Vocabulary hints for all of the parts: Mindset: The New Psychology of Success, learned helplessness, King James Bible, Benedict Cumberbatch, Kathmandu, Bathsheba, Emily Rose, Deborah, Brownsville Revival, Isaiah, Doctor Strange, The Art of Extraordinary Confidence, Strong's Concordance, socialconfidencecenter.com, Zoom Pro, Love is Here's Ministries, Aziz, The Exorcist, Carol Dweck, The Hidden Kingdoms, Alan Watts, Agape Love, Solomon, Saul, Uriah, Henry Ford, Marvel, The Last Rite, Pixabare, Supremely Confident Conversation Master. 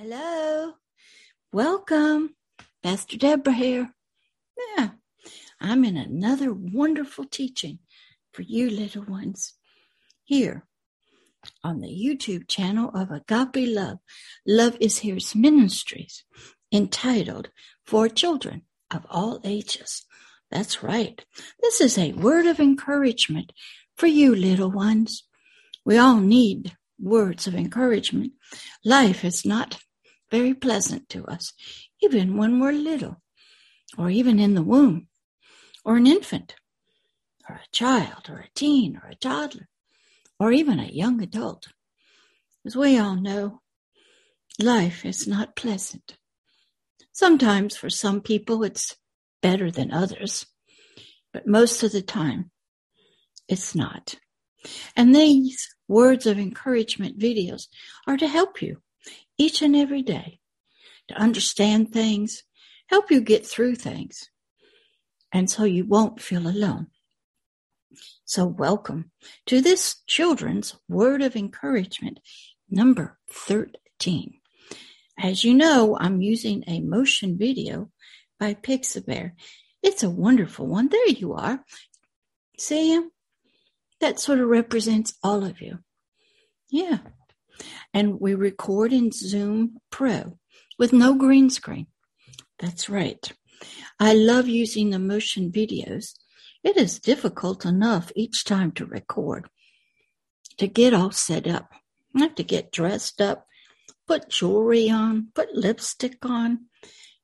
Hello. Welcome. Pastor Deborah here. Yeah, I'm in another wonderful teaching for you little ones here on the YouTube channel of Agape Love. Love is Here's Ministries, entitled For Children of All Ages. That's right. This is a word of encouragement for you little ones. We all need words of encouragement. Life is not very pleasant to us, even when we're little, or even in the womb, or an infant, or a child, or a teen, or a toddler, or even a young adult. As we all know, life is not pleasant. Sometimes for some people it's better than others, but most of the time it's not. And these words of encouragement videos are to help you each and every day to understand things, help you get through things, and so you won't feel alone. So welcome to this Children's Word of Encouragement, number 13. As you know, I'm using a motion video by Pixabare. It's a wonderful one. There you are. See him? That sort of represents all of you. Yeah. And we record in Zoom Pro with no green screen. That's right. I love using the motion videos. It is difficult enough each time to record, to get all set up. I have to get dressed up, put jewelry on, put lipstick on,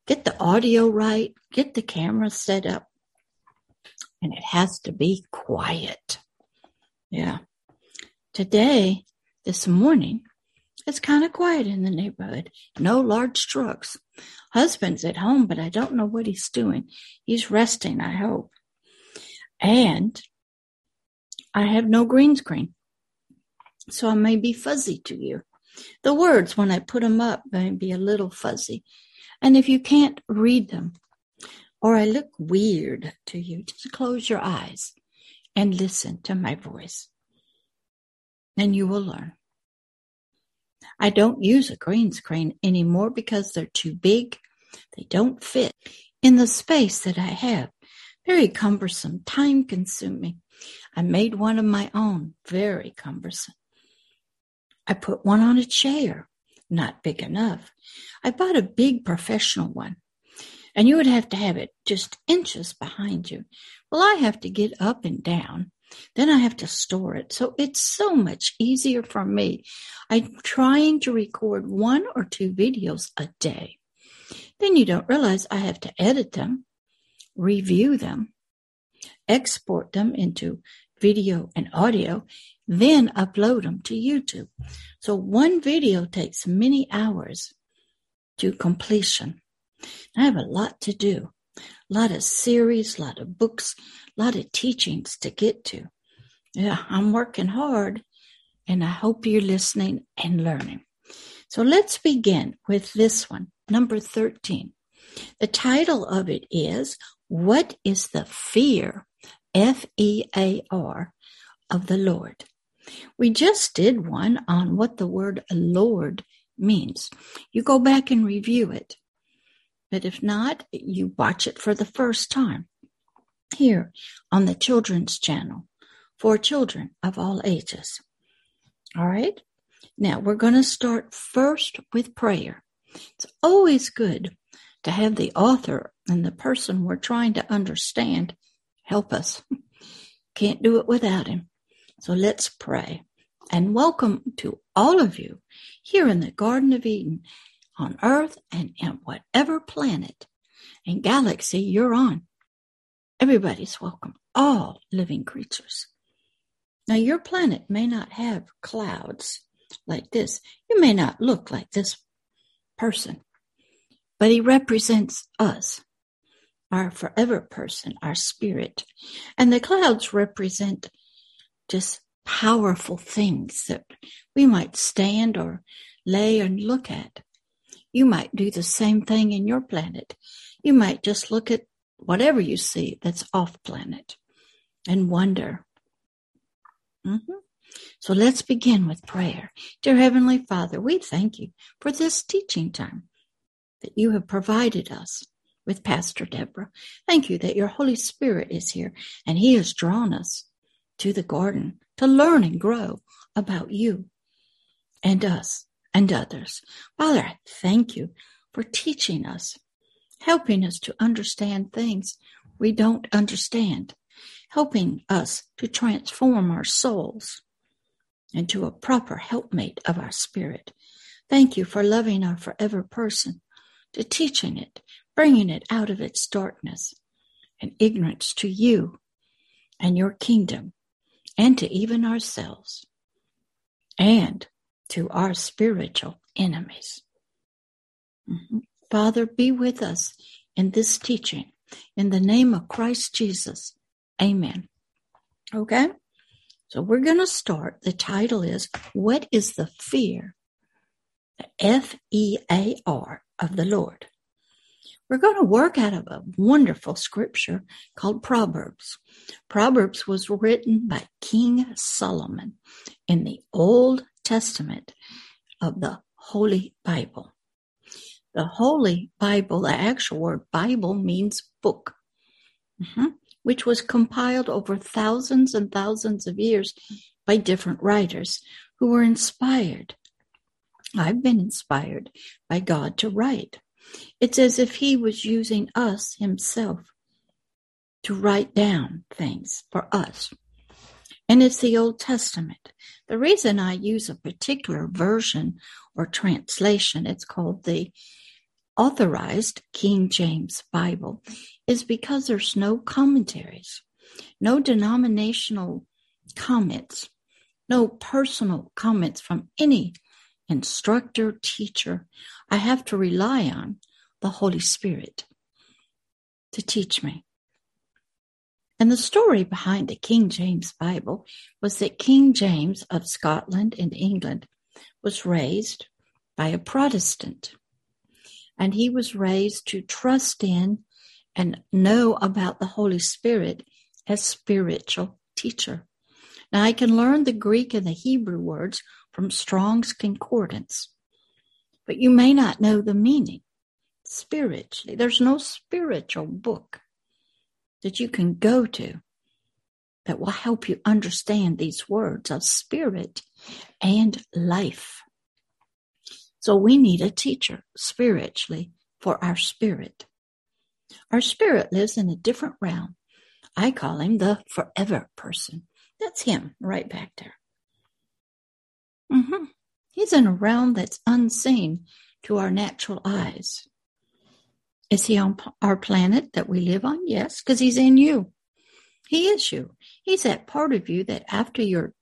get the audio right, get the camera set up. And it has to be quiet. Yeah. Today, this morning, it's kind of quiet in the neighborhood. No large trucks. Husband's at home, but I don't know what he's doing. He's resting, I hope. And I have no green screen, so I may be fuzzy to you. The words, when I put them up, may be a little fuzzy. And if you can't read them, or I look weird to you, just close your eyes and listen to my voice. And you will learn. I don't use a green screen anymore because they're too big. They don't fit in the space that I have. Very cumbersome, time consuming. I made one of my own, very cumbersome. I put one on a chair, not big enough. I bought a big professional one, and you would have to have it just inches behind you. Well, I have to get up and down. Then I have to store it. So it's so much easier for me. I'm trying to record one or two videos a day. Then you don't realize I have to edit them, review them, export them into video and audio, then upload them to YouTube. So one video takes many hours to completion. I have a lot to do. A lot of series, a lot of books, a lot of teachings to get to. Yeah, I'm working hard, and I hope you're listening and learning. So let's begin with this one, number 13. The title of it is, What is the Fear, F-E-A-R, of the Lord? We just did one on what the word Lord means. You go back and review it. But if not, you watch it for the first time here on the children's channel for children of all ages. All right. Now we're going to start first with prayer. It's always good to have the author and the person we're trying to understand help us. Can't do it without him. So let's pray. And welcome to all of you here in the Garden of Eden, on Earth and in whatever planet and galaxy you're on. Everybody's welcome, all living creatures. Now, your planet may not have clouds like this. You may not look like this person, but he represents us, our forever person, our spirit. And the clouds represent just powerful things that we might stand or lay and look at. You might do the same thing in your planet. You might just look at whatever you see that's off planet and wonder. So let's begin with prayer. Dear Heavenly Father, we thank you for this teaching time that you have provided us with Pastor Deborah. Thank you that your Holy Spirit is here and he has drawn us to the garden to learn and grow about you and us and others. Father, I thank you for teaching us, helping us to understand things we don't understand, helping us to transform our souls into a proper helpmate of our spirit. Thank you for loving our forever person, to teaching it, bringing it out of its darkness and ignorance to you and your kingdom, and to even ourselves, and to our spiritual enemies. Father, be with us in this teaching. In the name of Christ Jesus, amen. Okay? So we're going to start. The title is, What is the Fear? The F-E-A-R of the Lord. We're going to work out of a wonderful scripture called Proverbs. Proverbs was written by King Solomon in the Old Testament of the Holy Bible. The Holy Bible, the actual word Bible means book. Which was compiled over thousands and thousands of years by different writers who were inspired. I've been inspired by God to write. It's as if he was using us himself to write down things for us. And it's the Old Testament. The reason I use a particular version or translation, it's called the Authorized King James Bible, is because there's no commentaries, no denominational comments, no personal comments from any instructor, teacher. I have to rely on the Holy Spirit to teach me. And the story behind the King James Bible was that King James of Scotland and England was raised by a Protestant. And he was raised to trust in and know about the Holy Spirit as spiritual teacher. Now, I can learn the Greek and the Hebrew words from Strong's Concordance, but you may not know the meaning spiritually. There's no spiritual book that you can go to that will help you understand these words of spirit and life. So we need a teacher spiritually for our spirit. Our spirit lives in a different realm. I call him the forever person. That's him right back there. He's in a realm that's unseen to our natural eyes. Is he on our planet that we live on? Yes, because he's in you. He is you. He's that part of you that after your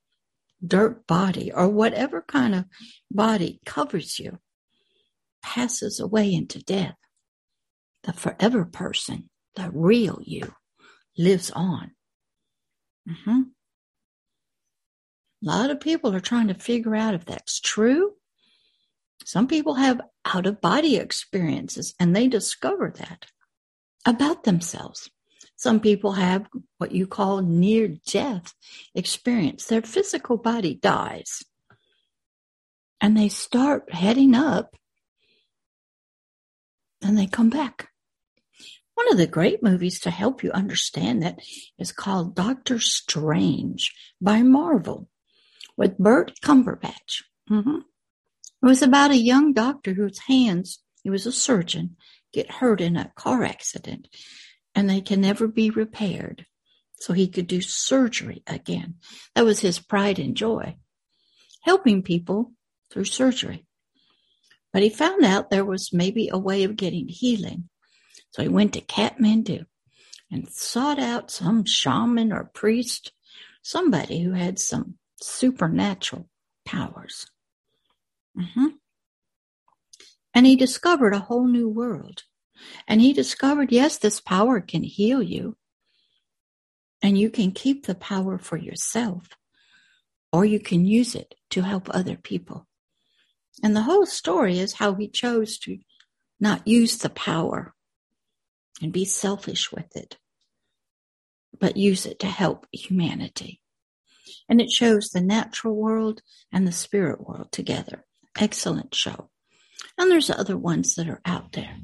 dirt body or whatever kind of body covers you passes away into death. The forever person, the real you, lives on. A lot of people are trying to figure out if that's true. Some people have out-of-body experiences and they discover that about themselves. Some people have what you call near-death experience. Their physical body dies. And they start heading up. And they come back. One of the great movies to help you understand that is called Doctor Strange by Marvel with Benedict Cumberbatch. It was about a young doctor whose hands, he was a surgeon, get hurt in a car accident. And they can never be repaired. So he could do surgery again. That was his pride and joy. Helping people through surgery. But he found out there was maybe a way of getting healing. So he went to Kathmandu. And sought out some shaman or priest. Somebody who had some supernatural powers. And he discovered a whole new world. And he discovered, yes, this power can heal you. And you can keep the power for yourself. Or you can use it to help other people. And the whole story is how he chose to not use the power and be selfish with it, but use it to help humanity. and it shows the natural world and the spirit world together. Excellent show. And there's other ones that are out there.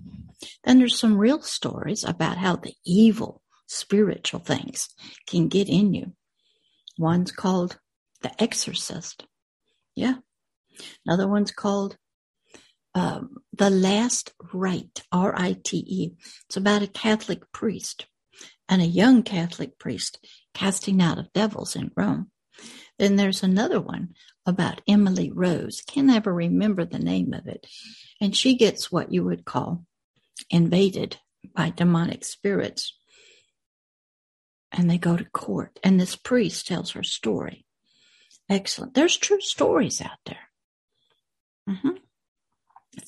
Then there's some real stories about how the evil spiritual things can get in you. One's called The Exorcist. Yeah. Another one's called The Last Rite, R-I-T-E. It's about a Catholic priest and a young Catholic priest casting out of devils in Rome. Then there's another one about Emily Rose. Can't ever remember the name of it. And she gets what you would call invaded by demonic spirits. And they go to court. And this priest tells her story. Excellent. There's true stories out there. Mm-hmm.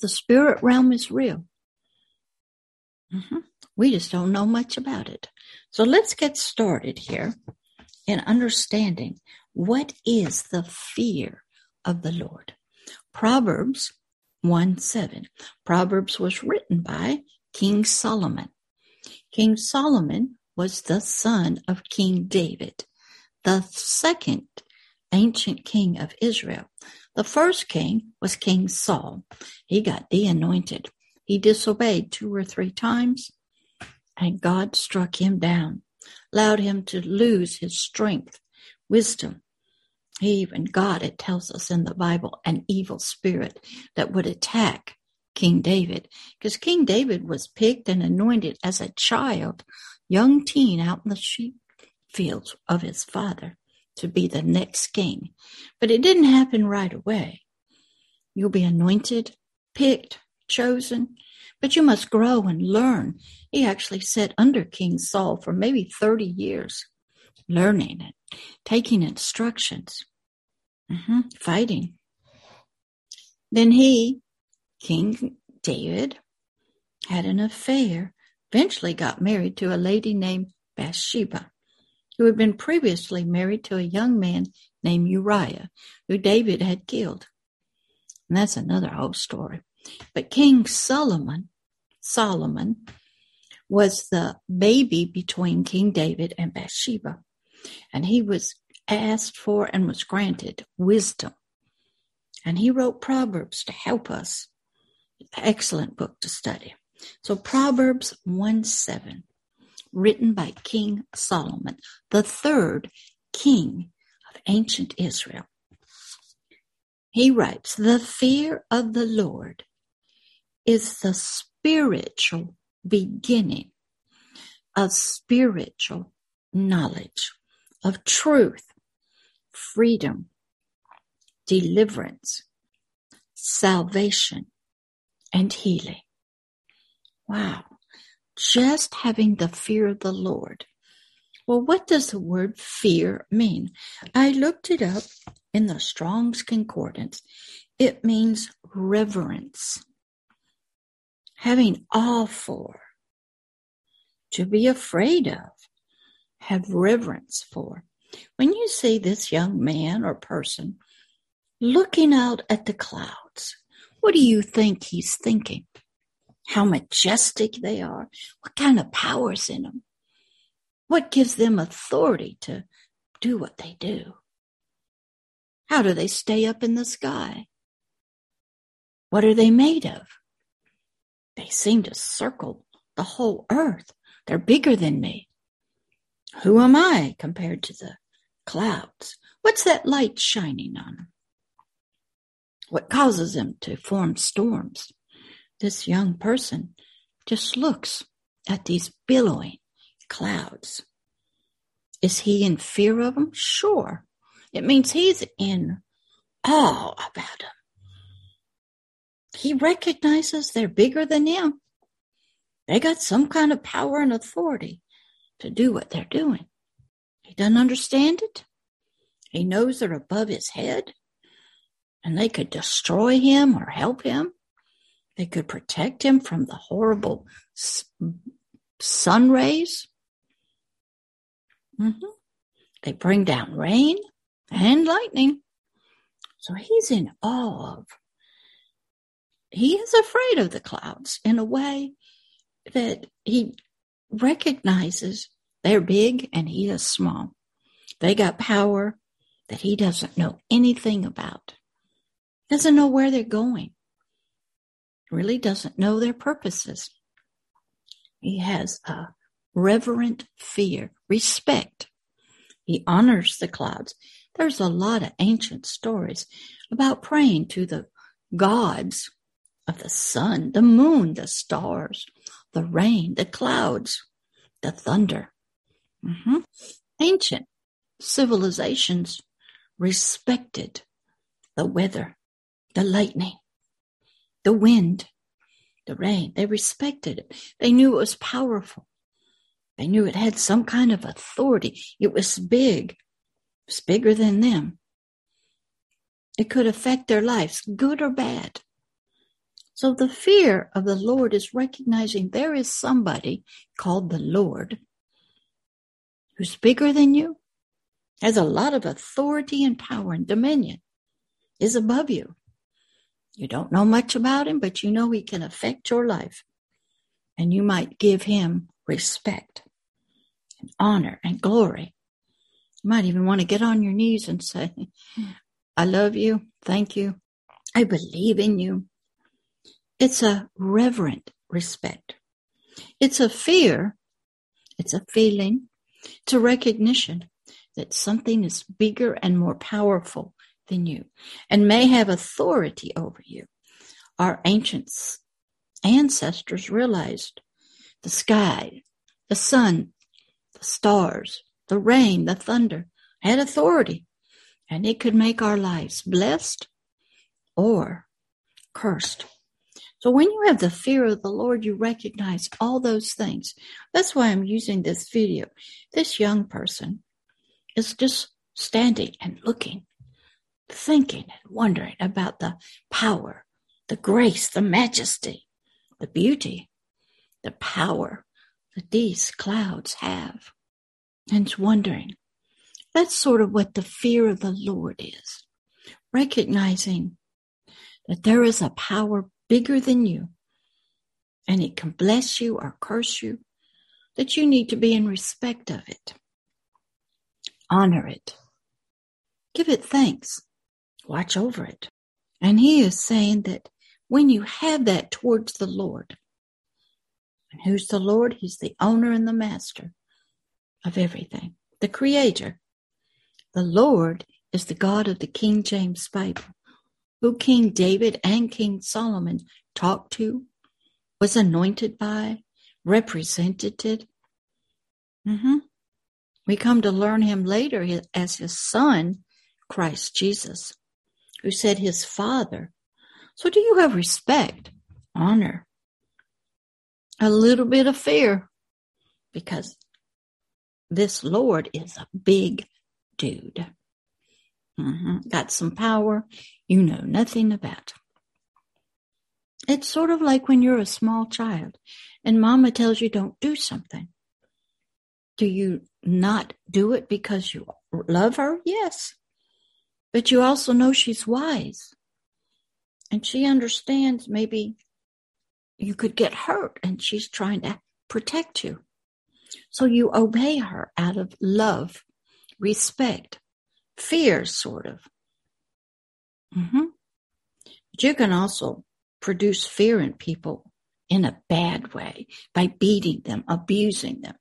The spirit realm is real. Mm-hmm. We just don't know much about it. So let's get started here in understanding what is the fear of the Lord. Proverbs 1:7. Proverbs was written by King Solomon. King Solomon was the son of King David, the second ancient king of Israel. The first king was King Saul. He got de-anointed. He disobeyed 2 or 3 times, and God struck him down, allowed him to lose his strength, wisdom. It tells us in the Bible, an evil spirit that would attack King David, because King David was picked and anointed as a child, young teen out in the sheep fields of his father, to be the next king. But it didn't happen right away. You'll be anointed, picked, chosen, but you must grow and learn. He actually sat under King Saul for maybe 30 years, learning it, taking instructions, fighting. Then King David, had an affair, eventually got married to a lady named Bathsheba, who had been previously married to a young man named Uriah, who David had killed. And that's another whole story. But King Solomon was the baby between King David and Bathsheba. And he was asked for and was granted wisdom. And he wrote Proverbs to help us. Excellent book to study. So Proverbs 1:7. Written by King Solomon, the third king of ancient Israel. He writes, "The fear of the Lord is the spiritual beginning of spiritual knowledge, of truth, freedom, deliverance, salvation, and healing." Wow. Just having the fear of the Lord. Well, what does the word fear mean? I looked it up in the Strong's Concordance. It means reverence, having awe for, to be afraid of, have reverence for. When you see this young man or person looking out at the clouds, what do you think he's thinking? How majestic they are, what kind of power's in them, what gives them authority to do what they do, how do they stay up in the sky, what are they made of? They seem to circle the whole earth, they're bigger than me, who am I compared to the clouds, what's that light shining on them, what causes them to form storms? This young person just looks at these billowing clouds. Is he in fear of them? Sure. It means he's in awe about them. He recognizes they're bigger than him. They got some kind of power and authority to do what they're doing. He doesn't understand it. He knows they're above his head, and they could destroy him or help him. They could protect him from the horrible sun rays. They bring down rain and lightning. So he's in awe of. He is afraid of the clouds in a way that he recognizes they're big and he is small. They got power. that he doesn't know anything about, doesn't know where they're going, really doesn't know their purposes. He has a reverent fear, respect. He honors the clouds. There's a lot of ancient stories about praying to the gods of the sun, the moon, the stars, the rain, the clouds, the thunder. Ancient civilizations respected the weather, the lightning, the wind, the rain. They respected it. They knew it was powerful. They knew it had some kind of authority. It was big. It was bigger than them. It could affect their lives, good or bad. So the fear of the Lord is recognizing there is somebody called the Lord who's bigger than you, has a lot of authority and power and dominion, is above you. You don't know much about him, but you know he can affect your life. And you might give him respect and honor and glory. You might even want to get on your knees and say, I love you. Thank you. I believe in you. It's a reverent respect. It's a fear. It's a feeling. It's a recognition that something is bigger and more powerful than you and may have authority over you. Our ancient ancestors realized the sky, the sun, the stars, the rain, the thunder had authority, and it could make our lives blessed or cursed. So when you have the fear of the Lord, you recognize all those things. That's why I'm using this video. This young person is just standing and looking, thinking and wondering about the power, the grace, the majesty, the beauty, the power that these clouds have. And it's wondering. That's sort of what the fear of the Lord is. Recognizing that there is a power bigger than you, and it can bless you or curse you, that you need to be in respect of it. Honor it. Give it thanks. Watch over it. And he is saying that when you have that towards the Lord, and who's the Lord? He's the owner and the master of everything, the creator. The Lord is the God of the King James Bible, who King David and King Solomon talked to, was anointed by, represented. We come to learn him later as his son, Christ Jesus, who said his father. So do you have respect, honor, a little bit of fear? Because this Lord is a big dude. Got some power you know nothing about. It's sort of like when you're a small child and mama tells you don't do something. Do you not do it because you love her? Yes. But you also know she's wise. And she understands maybe you could get hurt and she's trying to protect you. So you obey her out of love, respect, fear, sort of. But you can also produce fear in people in a bad way by beating them, abusing them,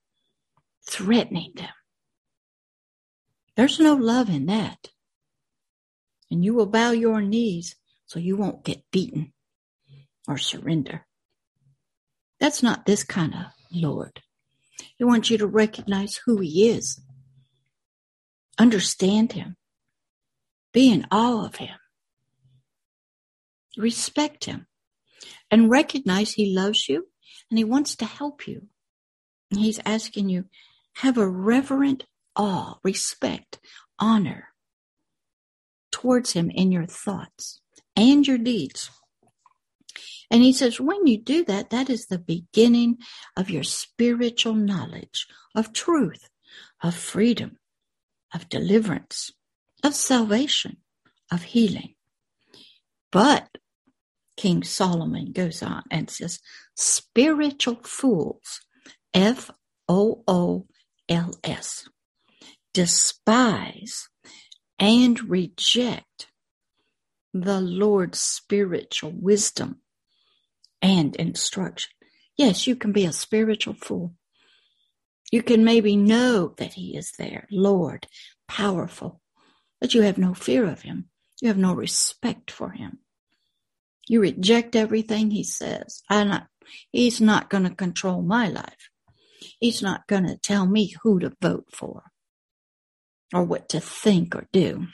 threatening them. There's no love in that. And you will bow your knees so you won't get beaten or surrender. That's not this kind of Lord. He wants you to recognize who he is. Understand him. Be in awe of him. Respect him. And recognize he loves you and he wants to help you. And he's asking you, have a reverent awe, respect, honor towards him in your thoughts and your deeds. And he says, when you do that, that is the beginning of your spiritual knowledge of truth, of freedom, of deliverance, of salvation, of healing. But King Solomon goes on and says, spiritual fools, FOOLS, despise and reject the Lord's spiritual wisdom and instruction. Yes, you can be a spiritual fool. You can maybe know that he is there, Lord, powerful, but you have no fear of him. You have no respect for him. You reject everything he says. He's not going to control my life. He's not going to tell me who to vote for or what to think or do.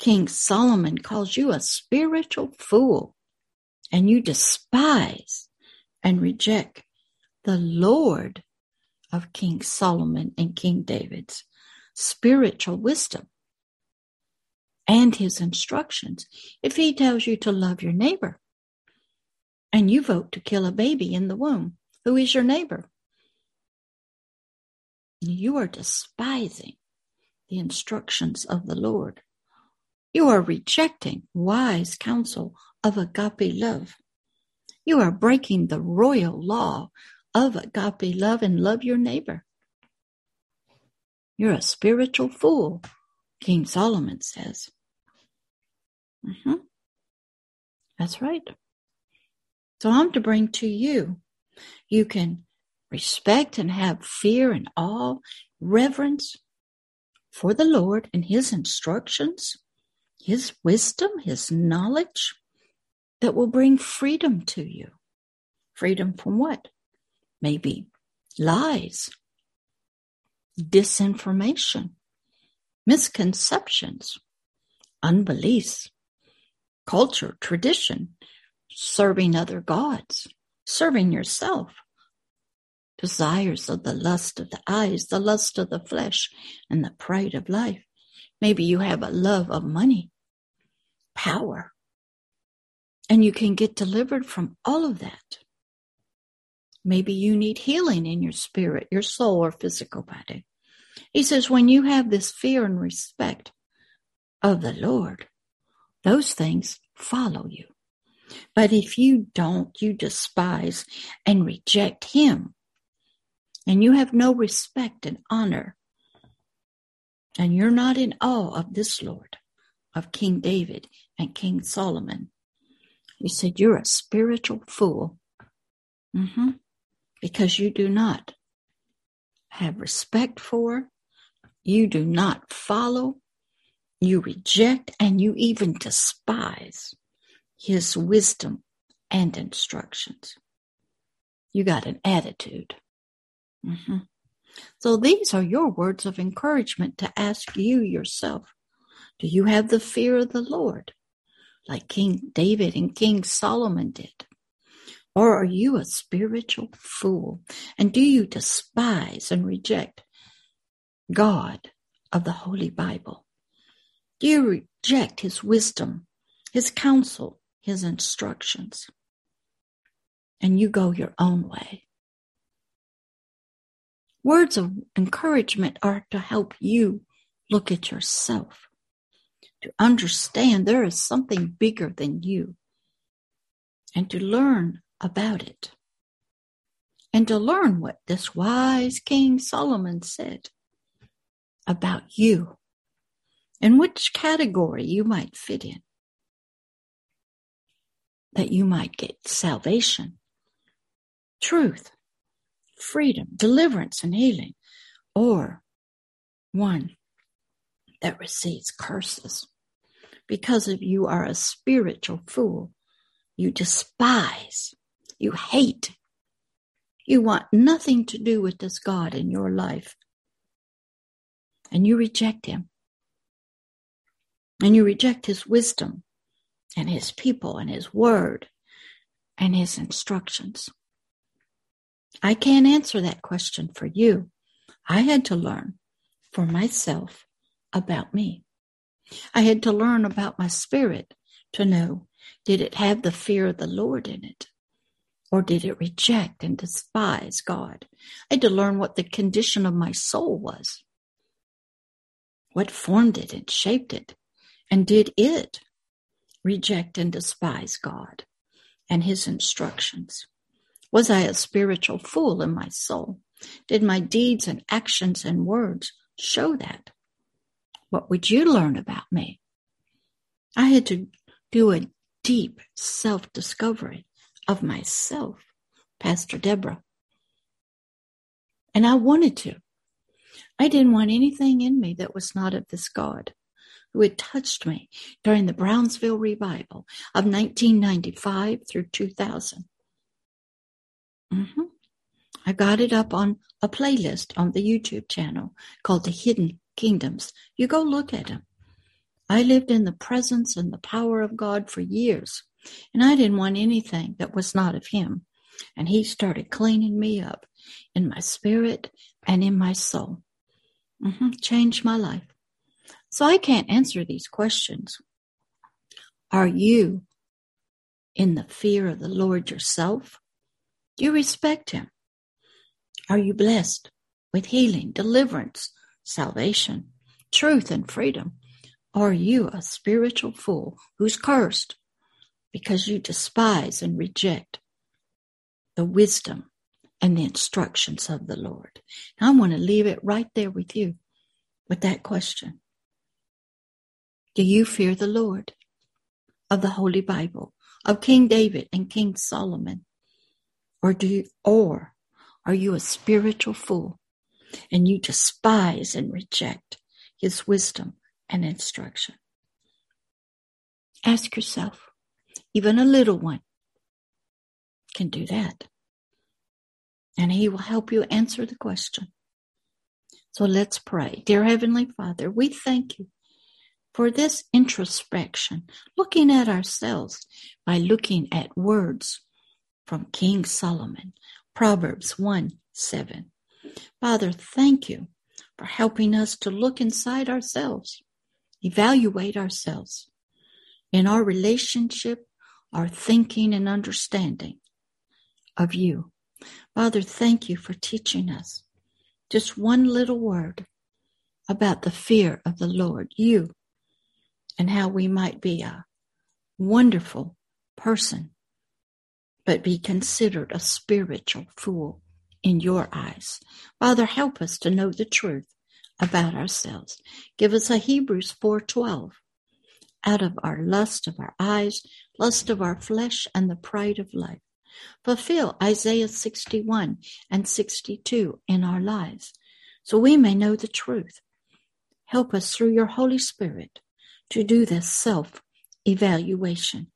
King Solomon calls you a spiritual fool, and you despise and reject the Lord of King Solomon and King David's spiritual wisdom and his instructions. If he tells you to love your neighbor and you vote to kill a baby in the womb, who is your neighbor? You are despising the instructions of the Lord. You are rejecting wise counsel of agape love. You are breaking the royal law of agape love and love your neighbor. You're a spiritual fool, King Solomon says. That's right. So I'm to bring to you, you can respect and have fear and awe, reverence for the Lord and his instructions, his wisdom, his knowledge that will bring freedom to you. Freedom from what? Maybe lies, disinformation, misconceptions, unbeliefs, culture, tradition, serving other gods, serving yourself, desires of the lust of the eyes, the lust of the flesh, and the pride of life. Maybe you have a love of money, power, and you can get delivered from all of that. Maybe you need healing in your spirit, your soul, or physical body. He says, when you have this fear and respect of the Lord, those things follow you. But if you don't, you despise and reject him, and you have no respect and honor, and you're not in awe of this Lord, of King David and King Solomon. He said, you're a spiritual fool. Because you do not have respect for, you do not follow, you reject, and you even despise his wisdom and instructions. You got an attitude. So these are your words of encouragement to ask you yourself. Do you have the fear of the Lord like King David and King Solomon did? Or are you a spiritual fool? And do you despise and reject God of the Holy Bible? Do you reject his wisdom, his counsel, his instructions? And you go your own way. Words of encouragement are to help you look at yourself, to understand there is something bigger than you, and to learn about it, and to learn what this wise King Solomon said about you and which category you might fit in, that you might get salvation, truth, freedom, deliverance, and healing, or one that receives curses because of you are a spiritual fool. You despise. You hate. You want nothing to do with this God in your life. And you reject him. And you reject his wisdom and his people and his word and his instructions. I can't answer that question for you. I had to learn for myself about me. I had to learn about my spirit to know, did it have the fear of the Lord in it? Or did it reject and despise God? I had to learn what the condition of my soul was. What formed it and shaped it? And did it reject and despise God and his instructions? Was I a spiritual fool in my soul? Did my deeds and actions and words show that? What would you learn about me? I had to do a deep self-discovery of myself, Pastor Deborah. And I wanted to. I didn't want anything in me that was not of this God who had touched me during the Brownsville Revival of 1995 through 2000. I got it up on a playlist on the YouTube channel called The Hidden Kingdoms. You go look at them. I lived in the presence and the power of God for years, and I didn't want anything that was not of him. And he started cleaning me up in my spirit and in my soul. Changed my life. So I can't answer these questions. Are you in the fear of the Lord yourself? Do you respect him? Are you blessed with healing, deliverance, salvation, truth, and freedom? Are you a spiritual fool who's cursed because you despise and reject the wisdom and the instructions of the Lord? Now, I want to leave it right there with you with that question. Do you fear the Lord of the Holy Bible, of King David and King Solomon? Or are you a spiritual fool and you despise and reject his wisdom and instruction? Ask yourself. Even a little one can do that. And he will help you answer the question. So let's pray. Dear Heavenly Father, we thank you for this introspection, looking at ourselves by looking at words from King Solomon, Proverbs 1:7. Father, thank you for helping us to look inside ourselves, evaluate ourselves in our relationship, our thinking and understanding of you. Father, thank you for teaching us just one little word about the fear of the Lord, you, and how we might be a wonderful person, but be considered a spiritual fool in your eyes. Father, help us to know the truth about ourselves. Give us a Hebrews 4:12. Out of our lust of our eyes, lust of our flesh, and the pride of life, fulfill Isaiah 61 and 62 in our lives, so we may know the truth. Help us through your Holy Spirit to do this self-evaluation,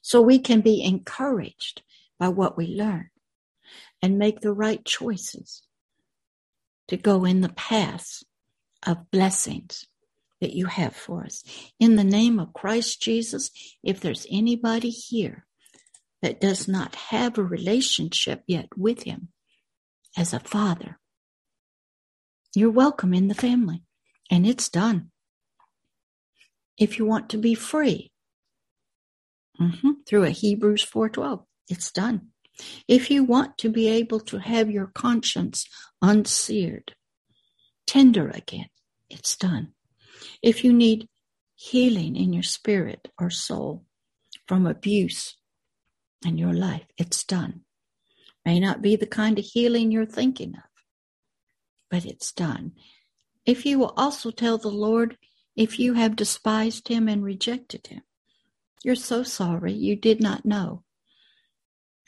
so we can be encouraged by what we learn and make the right choices to go in the path of blessings that you have for us. In the name of Christ Jesus, if there's anybody here that does not have a relationship yet with him as a father, you're welcome in the family, and it's done. If you want to be free, through a Hebrews 4:12, it's done. If you want to be able to have your conscience unseared, tender again, it's done. If you need healing in your spirit or soul from abuse in your life, it's done. May not be the kind of healing you're thinking of, but it's done. If you will also tell the Lord if you have despised him and rejected him, you're so sorry you did not know,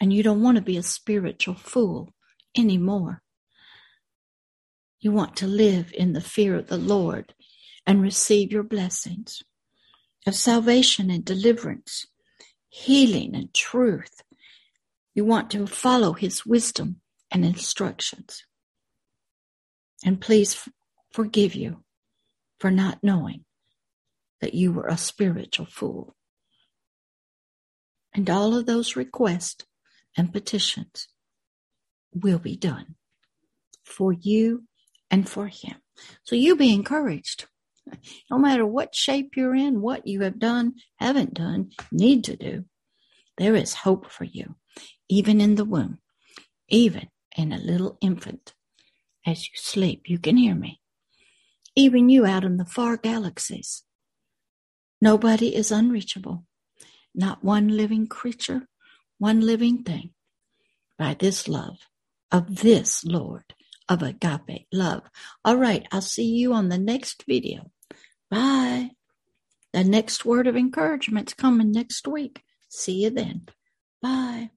and you don't want to be a spiritual fool anymore. You want to live in the fear of the Lord and receive your blessings of salvation and deliverance, healing and truth. You want to follow his wisdom and instructions. And please forgive you for not knowing that you were a spiritual fool. And all of those requests and petitions will be done for you and for him. So you be encouraged. No matter what shape you're in, what you have done, haven't done, need to do, there is hope for you, even in the womb, even in a little infant. As you sleep, you can hear me. Even you out in the far galaxies. Nobody is unreachable. Not one living creature, one living thing, by this love of this Lord of Agape Love. All right, I'll see you on the next video Bye. The next word of encouragement's coming next week. See you then. Bye.